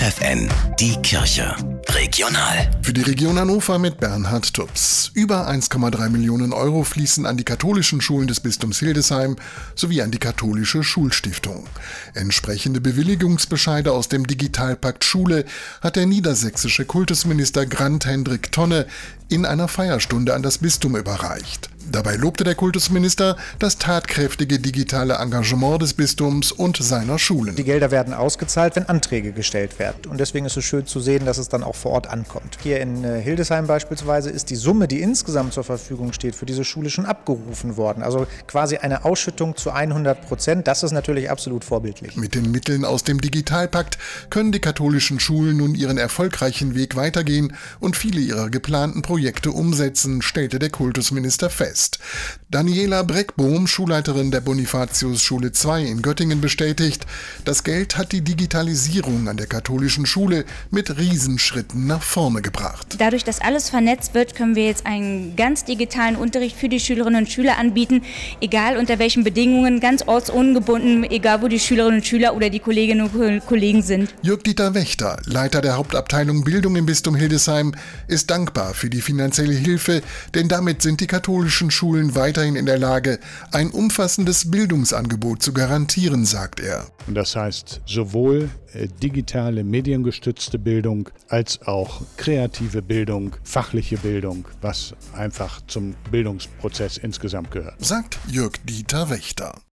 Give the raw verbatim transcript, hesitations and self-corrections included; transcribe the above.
F F N, die Kirche. Regional. Für die Region Hannover mit Bernhard Tups. Über eins Komma drei Millionen Euro fließen an die katholischen Schulen des Bistums Hildesheim sowie an die katholische Schulstiftung. Entsprechende Bewilligungsbescheide aus dem Digitalpakt Schule hat der niedersächsische Kultusminister Grant Hendrik Tonne in einer Feierstunde an das Bistum überreicht. Dabei lobte der Kultusminister das tatkräftige digitale Engagement des Bistums und seiner Schulen. Die Gelder werden ausgezahlt, wenn Anträge gestellt werden. Und deswegen ist es schön zu sehen, dass es dann auch vor Ort ankommt. Hier in Hildesheim beispielsweise ist die Summe, die insgesamt zur Verfügung steht, für diese Schule schon abgerufen worden. Also quasi eine Ausschüttung zu hundert Prozent. Das ist natürlich absolut vorbildlich. Mit den Mitteln aus dem Digitalpakt können die katholischen Schulen nun ihren erfolgreichen Weg weitergehen und viele ihrer geplanten Projekte umsetzen, stellte der Kultusminister fest. Daniela Breckbohm, Schulleiterin der Bonifatius-Schule zwei in Göttingen, bestätigt, das Geld hat die Digitalisierung an der katholischen Schule mit Riesenschritten nach vorne gebracht. Dadurch, dass alles vernetzt wird, können wir jetzt einen ganz digitalen Unterricht für die Schülerinnen und Schüler anbieten, egal unter welchen Bedingungen, ganz ortsungebunden, egal wo die Schülerinnen und Schüler oder die Kolleginnen und Kollegen sind. Jürg-Dieter Wächter, Leiter der Hauptabteilung Bildung im Bistum Hildesheim, ist dankbar für die finanzielle Hilfe, denn damit sind die katholischen Schulen weiterhin in der Lage, ein umfassendes Bildungsangebot zu garantieren, sagt er. Und das heißt, sowohl digitale, mediengestützte Bildung als auch kreative Bildung, fachliche Bildung, was einfach zum Bildungsprozess insgesamt gehört, sagt Jürg-Dieter Wächter.